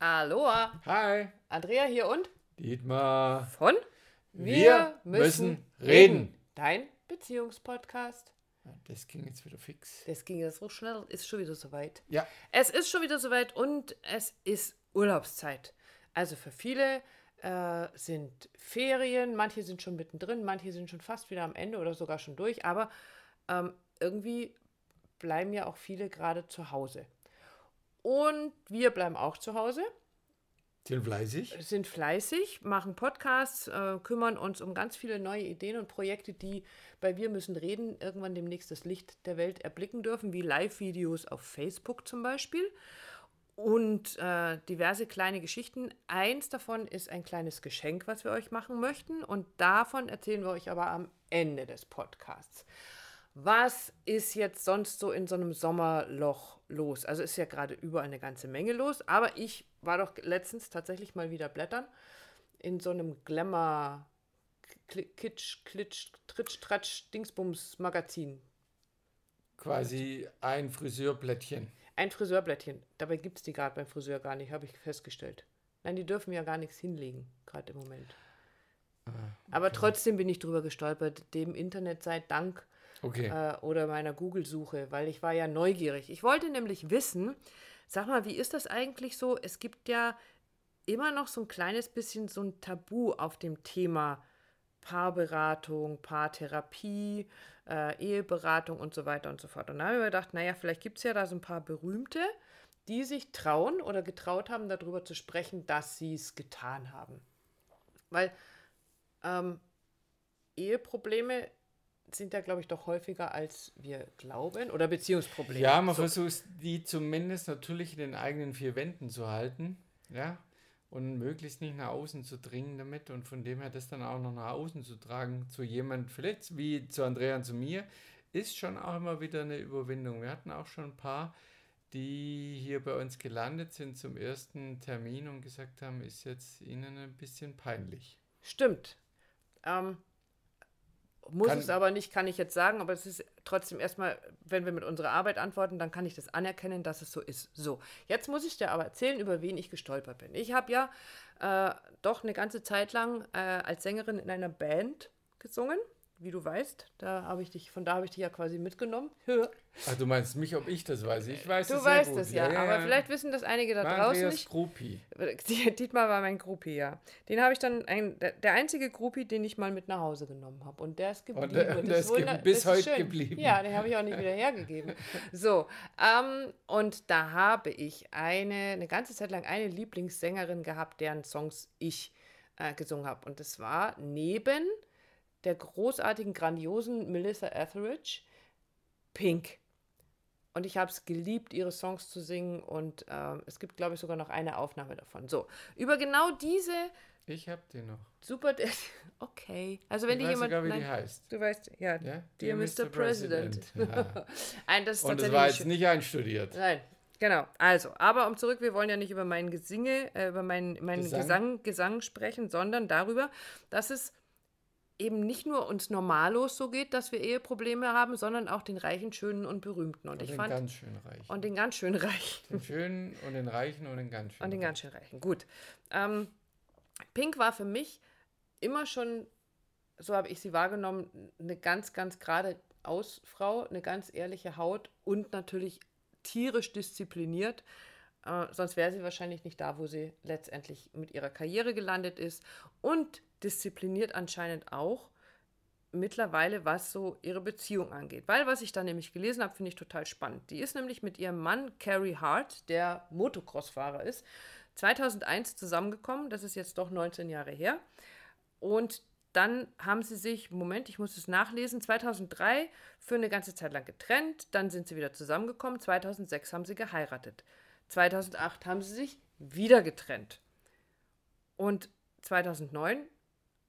Aloha. Hi. Andrea hier und Dietmar von Wir müssen reden. Dein Beziehungspodcast. Das ging jetzt wieder fix. Das ging jetzt so schnell, ist schon wieder soweit. Ja. Es ist schon wieder soweit und es ist Urlaubszeit. Also für viele sind Ferien, manche sind schon mittendrin, manche sind schon fast wieder am Ende oder sogar schon durch, aber irgendwie bleiben ja auch viele gerade zu Hause. Und wir bleiben auch zu Hause. Sind fleißig, machen Podcasts, kümmern uns um ganz viele neue Ideen und Projekte, die bei Wir müssen reden irgendwann demnächst das Licht der Welt erblicken dürfen, wie Live-Videos auf Facebook zum Beispiel und diverse kleine Geschichten. Eins davon ist ein kleines Geschenk, was wir euch machen möchten und davon erzählen wir euch aber am Ende des Podcasts. Was ist jetzt sonst so in so einem Sommerloch los? Also ist ja gerade überall eine ganze Menge los, aber ich war doch letztens tatsächlich mal wieder blättern in so einem Glamour, Kitsch, Klitsch, Tritsch, Tratsch, Dingsbums Magazin. Quasi ein Friseurblättchen. Ein Friseurblättchen. Dabei gibt es die gerade beim Friseur gar nicht, habe ich festgestellt. Nein, die dürfen ja gar nichts hinlegen, gerade im Moment. Aber trotzdem bin ich drüber gestolpert, dem Internet sei Dank. Okay. Oder meiner Google-Suche, weil ich war ja neugierig. Ich wollte nämlich wissen, sag mal, wie ist das eigentlich so? Es gibt ja immer noch so ein kleines bisschen so ein Tabu auf dem Thema Paarberatung, Paartherapie, Eheberatung und so weiter und so fort. Und da habe ich mir gedacht, naja, vielleicht gibt es ja da so ein paar Berühmte, die sich trauen oder getraut haben, darüber zu sprechen, dass sie es getan haben. Weil Eheprobleme sind ja, glaube ich, doch häufiger, als wir glauben. Oder Beziehungsprobleme. Ja, man versucht, die zumindest natürlich in den eigenen vier Wänden zu halten. Ja. Und möglichst nicht nach außen zu dringen damit. Und von dem her das dann auch noch nach außen zu tragen, zu jemandem vielleicht, wie zu Andrea und zu mir, ist schon auch immer wieder eine Überwindung. Wir hatten auch schon ein paar, die hier bei uns gelandet sind zum ersten Termin und gesagt haben, ist jetzt ihnen ein bisschen peinlich. Stimmt. Kann ich jetzt sagen, aber es ist trotzdem erstmal, wenn wir mit unserer Arbeit antworten, dann kann ich das anerkennen, dass es so ist. So, jetzt muss ich dir aber erzählen, über wen ich gestolpert bin. Ich habe ja doch eine ganze Zeit lang als Sängerin in einer Band gesungen, wie du weißt. Da habe ich dich ja quasi mitgenommen. Ach, du meinst mich, ob ich das weiß? Ich weiß es nicht. Du weißt es ja, ja, aber vielleicht wissen das einige da draußen nicht. Groupie. Dietmar war mein Groupie, ja. Den habe ich dann, der einzige Groupie, den ich mal mit nach Hause genommen habe. Und der ist geblieben. Und der ist bis heute geblieben. Ja, den habe ich auch nicht wieder hergegeben. So, und da habe ich eine ganze Zeit lang eine Lieblingssängerin gehabt, deren Songs ich gesungen habe. Und das war neben der großartigen, grandiosen Melissa Etheridge, Pink. Und ich habe es geliebt, ihre Songs zu singen und es gibt, glaube ich, sogar noch eine Aufnahme davon. So, über genau diese... Ich habe die noch. Super, okay. Also wenn dir jemand... Sogar, wie die heißt. Du weißt, ja? Dear Mr. President. Ja. Nein, das ist und das war jetzt nicht einstudiert. Nein, genau. Also, aber zurück, wir wollen ja nicht über meinen Gesang sprechen, sondern darüber, dass es eben nicht nur uns normallos so geht, dass wir Eheprobleme haben, sondern auch den Reichen, Schönen und Berühmten. Und ich fand ganz schön Reichen. Und den ganz schön Reichen. Den Schönen und den Reichen und den ganz schön. Und den ganz schön Reichen, gut. Pink war für mich immer schon, so habe ich sie wahrgenommen, eine ganz, ganz geradeaus Frau, eine ganz ehrliche Haut und natürlich tierisch diszipliniert. Sonst wäre sie wahrscheinlich nicht da, wo sie letztendlich mit ihrer Karriere gelandet ist. Und diszipliniert anscheinend auch mittlerweile, was so ihre Beziehung angeht. Weil, was ich da nämlich gelesen habe, finde ich total spannend. Die ist nämlich mit ihrem Mann Carey Hart, der Motocross-Fahrer ist, 2001 zusammengekommen. Das ist jetzt doch 19 Jahre her. Und dann haben sie sich, Moment, ich muss es nachlesen, 2003 für eine ganze Zeit lang getrennt. Dann sind sie wieder zusammengekommen. 2006 haben sie geheiratet. 2008 haben sie sich wieder getrennt. Und 2009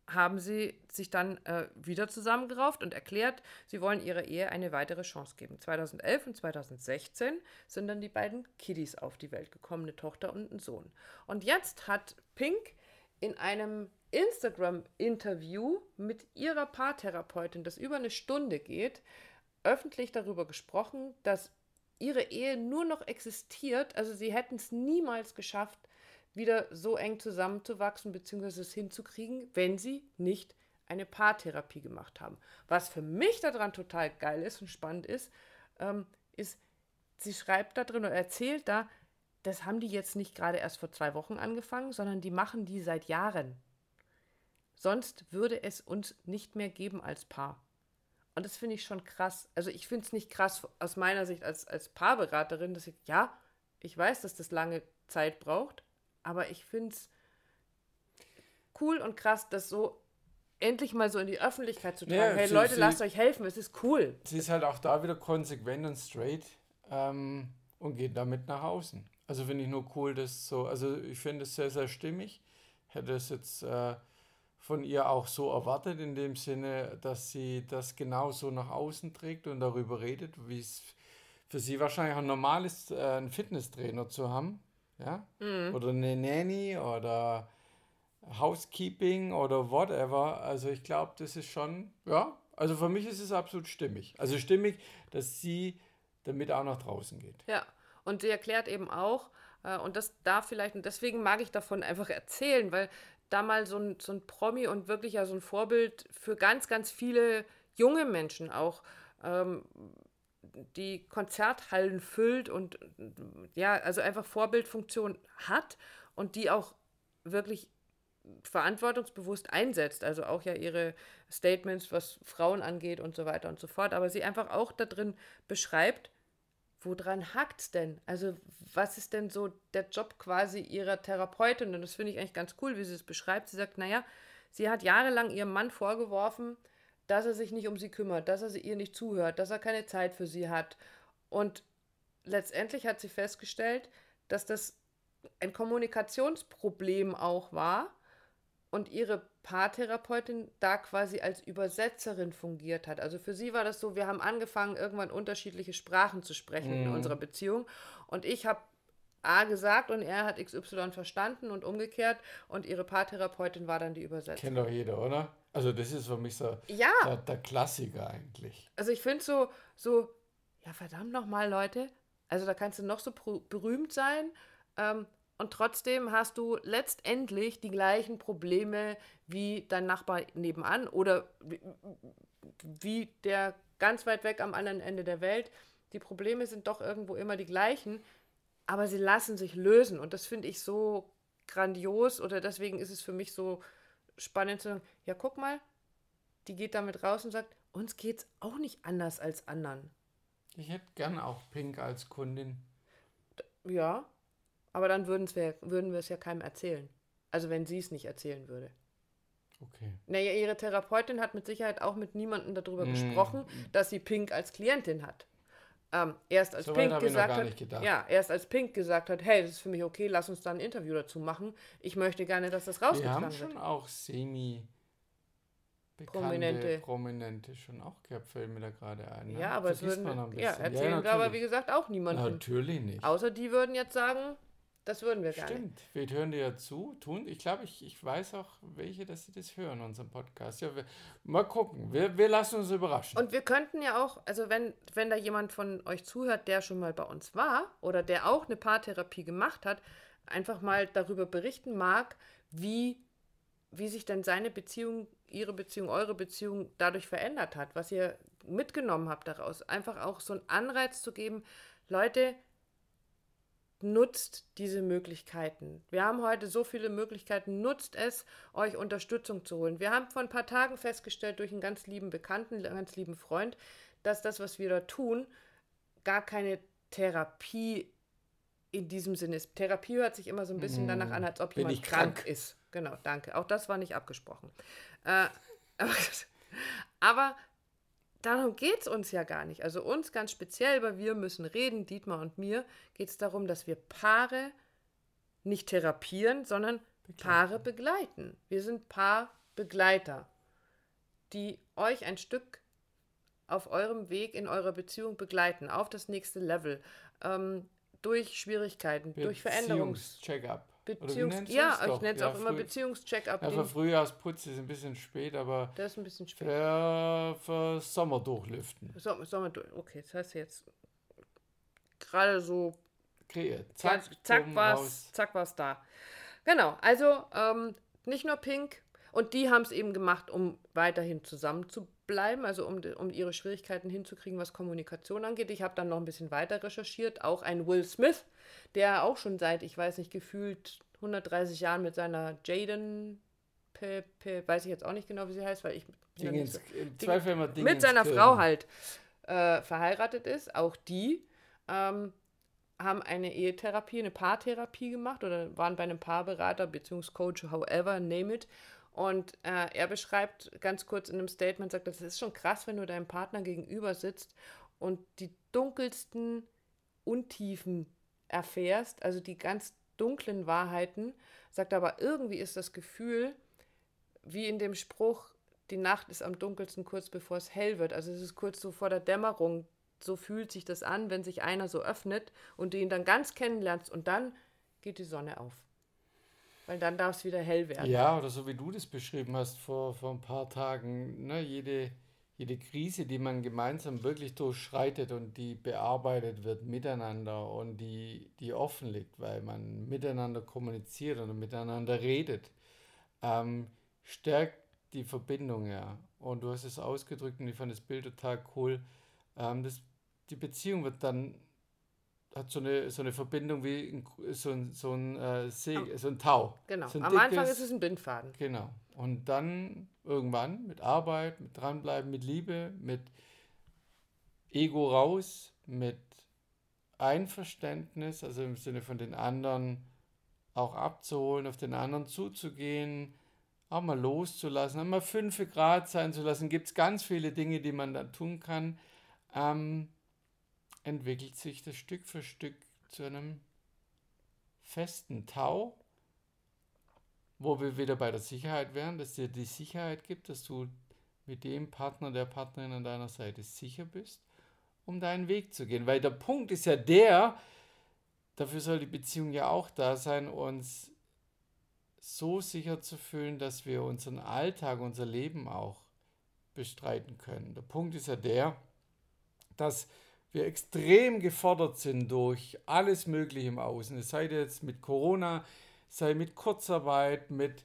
haben sie sich dann wieder zusammengerauft und erklärt, sie wollen ihrer Ehe eine weitere Chance geben. 2011 und 2016 sind dann die beiden Kiddies auf die Welt gekommen, eine Tochter und ein Sohn. Und jetzt hat Pink in einem Instagram-Interview mit ihrer Paartherapeutin, das über eine Stunde geht, öffentlich darüber gesprochen, dass ihre Ehe nur noch existiert, also sie hätten es niemals geschafft, wieder so eng zusammenzuwachsen bzw. es hinzukriegen, wenn sie nicht eine Paartherapie gemacht haben. Was für mich daran total geil ist und spannend ist, ist, sie schreibt da drin und erzählt da, das haben die jetzt nicht gerade erst vor 2 Wochen angefangen, sondern die machen die seit Jahren. Sonst würde es uns nicht mehr geben als Paar. Und das finde ich schon krass. Also ich finde es nicht krass aus meiner Sicht als Paarberaterin, dass ich, ja, ich weiß, dass das lange Zeit braucht, aber ich finde es cool und krass, dass so endlich mal so in die Öffentlichkeit zu tragen. Ja, hey Leute, lasst euch helfen, es ist cool. Sie ist halt auch da wieder konsequent und straight und geht damit nach außen. Also finde ich nur cool, dass so, also ich finde es sehr, sehr stimmig. Hätte es jetzt von ihr auch so erwartet, in dem Sinne, dass sie das genauso nach außen trägt und darüber redet, wie es für sie wahrscheinlich auch normal ist, einen Fitnesstrainer zu haben, ja? Mhm. Oder eine Nanny oder Housekeeping oder whatever. Also ich glaube, das ist schon, ja, also für mich ist es absolut stimmig. Also stimmig, dass sie damit auch nach draußen geht. Ja, und sie erklärt eben auch, und das da vielleicht, und deswegen mag ich davon einfach erzählen, weil da mal so ein Promi und wirklich ja so ein Vorbild für ganz, ganz viele junge Menschen auch, die Konzerthallen füllt und ja, also einfach Vorbildfunktion hat und die auch wirklich verantwortungsbewusst einsetzt, also auch ja ihre Statements, was Frauen angeht und so weiter und so fort, aber sie einfach auch da drin beschreibt, woran hakt's denn? Also was ist denn so der Job quasi ihrer Therapeutin? Und das finde ich eigentlich ganz cool, wie sie es beschreibt. Sie sagt, naja, sie hat jahrelang ihrem Mann vorgeworfen, dass er sich nicht um sie kümmert, dass er ihr nicht zuhört, dass er keine Zeit für sie hat. Und letztendlich hat sie festgestellt, dass das ein Kommunikationsproblem auch war und ihre Paartherapeutin da quasi als Übersetzerin fungiert hat. Also für sie war das so, wir haben angefangen, irgendwann unterschiedliche Sprachen zu sprechen in unserer Beziehung. Und ich habe A gesagt und er hat XY verstanden und umgekehrt. Und ihre Paartherapeutin war dann die Übersetzerin. Kennt doch jeder, oder? Also das ist für mich so ja. der Klassiker eigentlich. Also ich finde so, ja verdammt nochmal, Leute. Also da kannst du noch so berühmt sein, und trotzdem hast du letztendlich die gleichen Probleme wie dein Nachbar nebenan oder wie der ganz weit weg am anderen Ende der Welt. Die Probleme sind doch irgendwo immer die gleichen, aber sie lassen sich lösen. Und das finde ich so grandios oder deswegen ist es für mich so spannend zu sagen, ja guck mal, die geht damit raus und sagt, uns geht's auch nicht anders als anderen. Ich hätte gern auch Pink als Kundin. Ja. Aber dann würden wir es ja keinem erzählen. Also wenn sie es nicht erzählen würde. Okay. Naja, ihre Therapeutin hat mit Sicherheit auch mit niemandem darüber gesprochen, dass sie Pink als Klientin hat. Erst als Pink gesagt hat, hey, das ist für mich okay, lass uns da ein Interview dazu machen. Ich möchte gerne, dass das rausgetragen wird. Wir haben schon auch Prominente schon auch gehabt, fällt mir da gerade ein. Ne? Ja, aber es würden erzählen wir aber, wie gesagt, auch niemandem. Natürlich nicht. Außer die würden jetzt sagen, das würden wir gar nicht. Stimmt, wir hören dir ja zu. Ich glaube, ich weiß auch, welche, dass sie das hören, unseren Podcast. Ja, mal gucken, wir lassen uns überraschen. Und wir könnten ja auch, also wenn da jemand von euch zuhört, der schon mal bei uns war oder der auch eine Paartherapie gemacht hat, einfach mal darüber berichten mag, wie sich denn seine Beziehung, ihre Beziehung, eure Beziehung dadurch verändert hat, was ihr mitgenommen habt daraus. Einfach auch so einen Anreiz zu geben, Leute, nutzt diese Möglichkeiten. Wir haben heute so viele Möglichkeiten, nutzt es, euch Unterstützung zu holen. Wir haben vor ein paar Tagen festgestellt durch einen ganz lieben Bekannten, einen ganz lieben Freund, dass das, was wir da tun, gar keine Therapie in diesem Sinne ist. Therapie hört sich immer so ein bisschen danach an, als ob jemand krank ist. Genau, danke. Auch das war nicht abgesprochen. Aber darum geht es uns ja gar nicht. Also uns ganz speziell, weil wir müssen reden, Dietmar und mir, geht es darum, dass wir Paare nicht therapieren, sondern Paare begleiten. Wir sind Paarbegleiter, die euch ein Stück auf eurem Weg in eurer Beziehung begleiten, auf das nächste Level, durch Schwierigkeiten, durch Veränderungs-Check-up. Ich nenne es auch immer Beziehungscheck-up. Ja, für Frühjahrsputz ist ein bisschen spät, aber das ist ein bisschen spät. Für Sommer durchlüften. Sommer durch. Okay, das heißt jetzt gerade so. Kreiert. Zack, war's da. Genau, also nicht nur Pink. Und die haben es eben gemacht, um weiterhin zusammen zu bleiben, also um ihre Schwierigkeiten hinzukriegen, was Kommunikation angeht. Ich habe dann noch ein bisschen weiter recherchiert, auch ein Will Smith, der auch schon seit, ich weiß nicht, gefühlt 130 Jahren mit seiner Jaden, weiß ich jetzt auch nicht genau, wie sie heißt, weil ich mit seiner Frau halt verheiratet ist. Auch die haben eine Ehetherapie, eine Paartherapie gemacht oder waren bei einem Paarberater, Beziehungscoach, however, name it. Und er beschreibt ganz kurz in einem Statement, sagt, das ist schon krass, wenn du deinem Partner gegenüber sitzt und die dunkelsten Untiefen erfährst, also die ganz dunklen Wahrheiten, sagt aber, irgendwie ist das Gefühl, wie in dem Spruch, die Nacht ist am dunkelsten kurz bevor es hell wird, also es ist kurz so vor der Dämmerung, so fühlt sich das an, wenn sich einer so öffnet und du ihn dann ganz kennenlernst und dann geht die Sonne auf. Weil dann darf es wieder hell werden. Ja, oder so wie du das beschrieben hast vor ein paar Tagen, ne, jede Krise, die man gemeinsam wirklich durchschreitet und die bearbeitet wird miteinander und die offen liegt, weil man miteinander kommuniziert und miteinander redet, stärkt die Verbindung, ja. Und du hast es ausgedrückt und ich fand das Bild total cool. Die Beziehung wird dann hat so eine Verbindung wie so ein See, so ein Tau. Genau, so ein am dickes, Anfang ist es ein Bindfaden. Genau, und dann irgendwann mit Arbeit, mit Dranbleiben, mit Liebe, mit Ego raus, mit Einverständnis, also im Sinne von den anderen auch abzuholen, auf den anderen zuzugehen, auch mal loszulassen, auch mal 5 Grad sein zu lassen. Gibt es ganz viele Dinge, die man da tun kann. Entwickelt sich das Stück für Stück zu einem festen Tau, wo wir wieder bei der Sicherheit wären, dass dir die Sicherheit gibt, dass du mit dem Partner, der Partnerin an deiner Seite sicher bist, um deinen Weg zu gehen. Weil der Punkt ist ja dafür soll die Beziehung ja auch da sein, uns so sicher zu fühlen, dass wir unseren Alltag, unser Leben auch bestreiten können. Der Punkt ist ja dass wir extrem gefordert sind durch alles Mögliche im Außen. Es sei jetzt mit Corona, sei mit Kurzarbeit, mit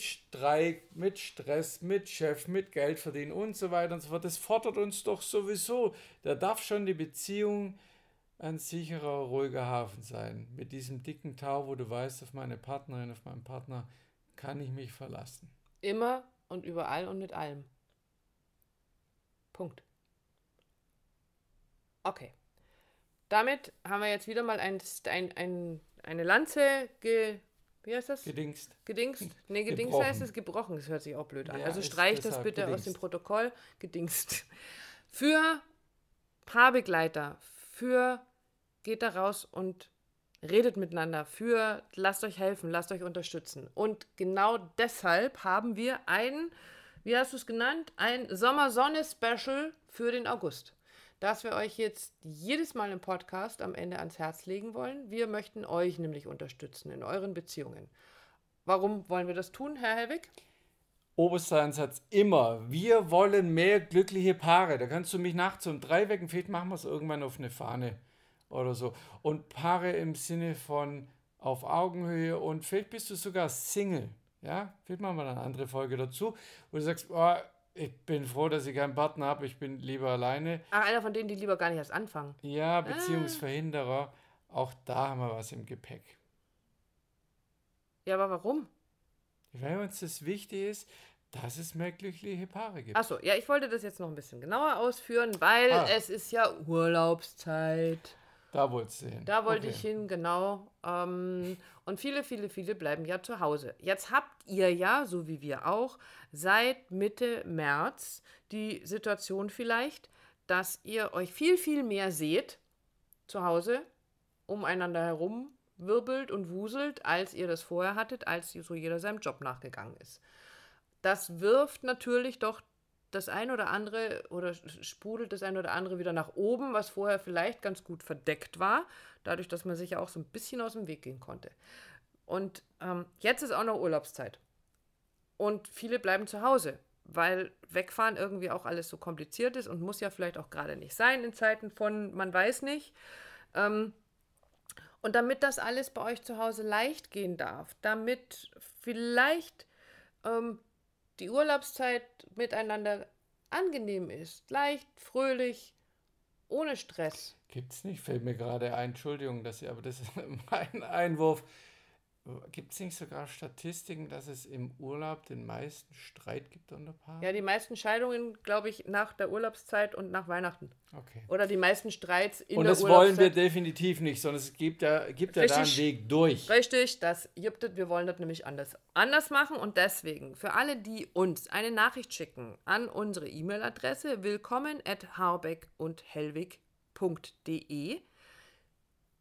Streik, mit Stress, mit Chef, mit Geldverdienen und so weiter und so fort. Das fordert uns doch sowieso. Da darf schon die Beziehung ein sicherer, ruhiger Hafen sein. Mit diesem dicken Tau, wo du weißt, auf meine Partnerin, auf meinen Partner kann ich mich verlassen. Immer und überall und mit allem. Punkt. Okay, damit haben wir jetzt wieder mal eine Lanze wie heißt das? Gedingst. Gedingst? Nee, gedingst heißt es gebrochen, das hört sich auch blöd an. Ja, also streich das bitte gedingst aus dem Protokoll, gedingst. Für Paarbegleiter, geht da raus und redet miteinander, lasst euch helfen, lasst euch unterstützen. Und genau deshalb haben wir wie hast du es genannt, ein Sommersonne-Special für den August. Dass wir euch jetzt jedes Mal im Podcast am Ende ans Herz legen wollen. Wir möchten euch nämlich unterstützen in euren Beziehungen. Warum wollen wir das tun, Herr Hellwig? Oberster Ansatz immer. Wir wollen mehr glückliche Paare. Da kannst du mich nachts um 3 wecken. Vielleicht machen wir es irgendwann auf eine Fahne oder so. Und Paare im Sinne von auf Augenhöhe und vielleicht bist du sogar Single. Ja? Vielleicht machen wir dann eine andere Folge dazu, wo du sagst, ich bin froh, dass ich keinen Partner habe, ich bin lieber alleine. Ach, einer von denen, die lieber gar nicht erst anfangen. Ja, Beziehungsverhinderer, auch da haben wir was im Gepäck. Ja, aber warum? Weil uns das wichtig ist, dass es mehr glückliche Paare gibt. Achso, ja, ich wollte das jetzt noch ein bisschen genauer ausführen, weil es ist ja Urlaubszeit. Da wolltest du hin. Da wollte ich hin, genau. Und viele, viele, viele bleiben ja zu Hause. Jetzt habt ihr ja, so wie wir auch, seit Mitte März die Situation vielleicht, dass ihr euch viel, viel mehr seht zu Hause, umeinander herum wirbelt und wuselt, als ihr das vorher hattet, als so jeder seinem Job nachgegangen ist. Das wirft natürlich doch das ein oder andere oder sprudelt das ein oder andere wieder nach oben, was vorher vielleicht ganz gut verdeckt war, dadurch, dass man sich ja auch so ein bisschen aus dem Weg gehen konnte. Und jetzt ist auch noch Urlaubszeit. Und viele bleiben zu Hause, weil wegfahren irgendwie auch alles so kompliziert ist und muss ja vielleicht auch gerade nicht sein in Zeiten von man weiß nicht. Und damit das alles bei euch zu Hause leicht gehen darf, damit vielleicht die Urlaubszeit miteinander angenehm ist, leicht, fröhlich, ohne Stress. Gibt's nicht, fällt mir gerade ein, Entschuldigung, aber das ist mein Einwurf. Gibt es nicht sogar Statistiken, dass es im Urlaub den meisten Streit gibt unter Paaren? Ja, die meisten Scheidungen, glaube ich, nach der Urlaubszeit und nach Weihnachten. Okay. Oder die meisten Streits in der Urlaubszeit. Und das wollen wir definitiv nicht, sondern es gibt ja da einen Weg durch. Richtig, das gibt es. Wir wollen das nämlich anders machen. Und deswegen, für alle, die uns eine Nachricht schicken an unsere E-Mail-Adresse willkommen@harbeck-und-hellwig.de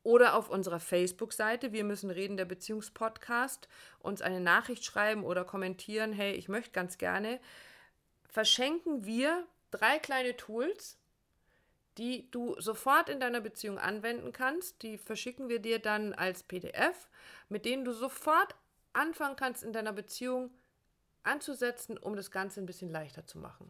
oder auf unserer Facebook-Seite, Wir müssen reden, der Beziehungspodcast, uns eine Nachricht schreiben oder kommentieren, hey, ich möchte ganz gerne, verschenken wir 3 kleine Tools, die du sofort in deiner Beziehung anwenden kannst. Die verschicken wir dir dann als PDF, mit denen du sofort anfangen kannst, in deiner Beziehung anzusetzen, um das Ganze ein bisschen leichter zu machen.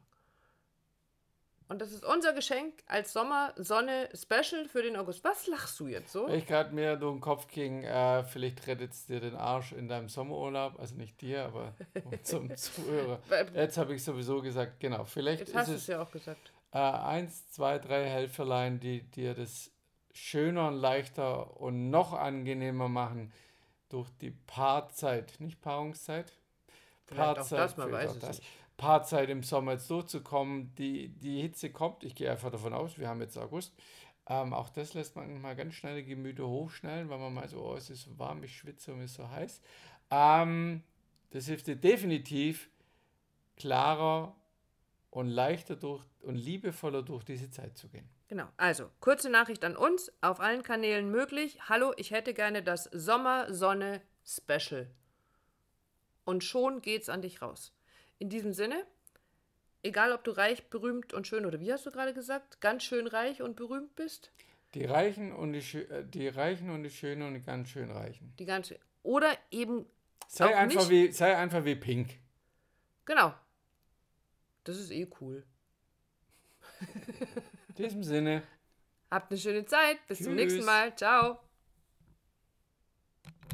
Und das ist unser Geschenk als Sommer-Sonne-Special für den August. Was lachst du jetzt so? Ich gerade mir durch den Kopf ging, vielleicht rettet es dir den Arsch in deinem Sommerurlaub. Also nicht dir, aber zum Zuhörer. Jetzt habe ich sowieso gesagt, genau. Vielleicht jetzt ist hast du es ja auch gesagt. 1, 2, 3 Helferlein, die dir das schöner und leichter und noch angenehmer machen durch die Paarzeit. Nicht Paarungszeit? Vielleicht Paarzeit, auch das, man weiß es nicht. Paarzeit im Sommer jetzt durchzukommen, die Hitze kommt, ich gehe einfach davon aus, wir haben jetzt August, auch das lässt man mal ganz schnell die Gemüter hochschnellen, weil man mal so, oh, es ist so warm, ich schwitze und es ist so heiß. Das hilft dir definitiv, klarer und leichter und liebevoller durch diese Zeit zu gehen. Genau, also kurze Nachricht an uns, auf allen Kanälen möglich. Hallo, ich hätte gerne das Sommer-Sonne-Special. Und schon geht's an dich raus. In diesem Sinne, egal ob du reich, berühmt und schön, oder wie hast du gerade gesagt, ganz schön reich und berühmt bist? Die Reichen und die Schönen und die ganz schön Reichen. Oder eben sei einfach wie Pink. Genau. Das ist eh cool. In diesem Sinne. Habt eine schöne Zeit. Bis zum nächsten Mal. Ciao.